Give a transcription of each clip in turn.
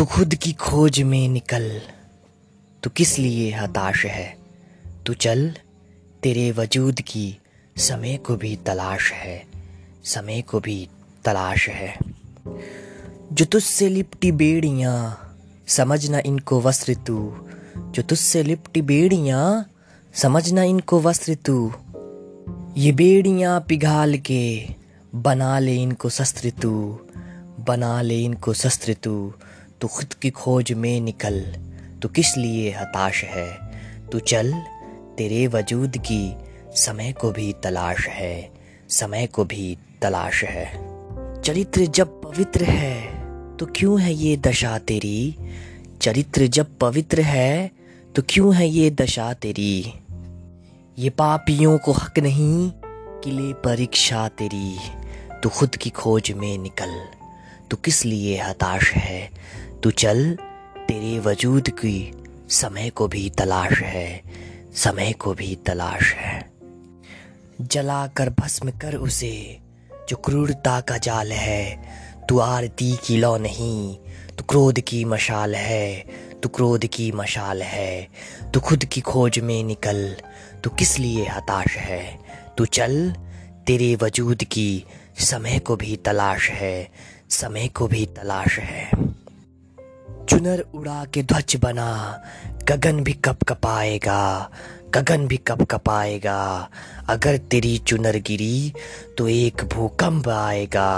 تو خود کی کھوج میں نکل، تو کس لیے ہتاش ہے؟ تو چل، تیرے وجود کی سمے کو بھی تلاش ہے، سمے کو بھی تلاش ہے۔ جو تجھ سے لپٹی بیڑیاں، سمجھنا ان کو وصر تو، جو تجھ سے لپٹی بیڑیاں، سمجھنا ان کو وصر تو، یہ بیڑیاں پگھال کے بنا لے ان کو شستر تو، بنا لے ان کو شستر تو۔ تو خود کی کھوج میں نکل، تو کس لیے ہتاش ہے؟ تو چل، تیرے وجود کی سمے کو بھی تلاش ہے، سمے کو بھی تلاش ہے۔ چریتر جب پوتر ہے تو کیوں ہے یہ دشا تیری، چریتر جب پوتر ہے تو کیوں ہے یہ دشا تیری، یہ پاپیوں کو حق نہیں قلعے پر رکشا تیری۔ تو خود کی کھوج میں نکل، تو کس لیے ہتاش ہے؟ تو چل، تیرے وجود کی سمے کو بھی تلاش ہے، سمے کو بھی تلاش ہے۔ جلا کر بھسم کر اسے جو کرورتا کا جال ہے، تو آرتی کی لو نہیں، تو کرودھ کی مشال ہے، تو کرودھ کی مشال ہے۔ تو خود کی کھوج میں نکل، تو کس لیے ہتاش ہے؟ تو چل، تیرے وجود کی سمے کو بھی تلاش ہے، سمے کو بھی تلاش ہے۔ چنر اڑا کے دھوج بنا، گگن بھی کپ کپائے گا، گگن بھی کپ کپائے گا۔ اگر تیری چنر گری تو ایک بھوکمپ آئے گا،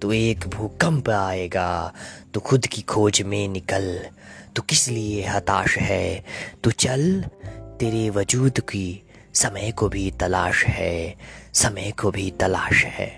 تو ایک بھوکمپ آئے گا۔ تو خود کی کھوج میں نکل، تو کس لیے ہتاش ہے؟ تو چل، تیرے وجود کی سمے کو بھی تلاش ہے، سمے کو بھی تلاش ہے۔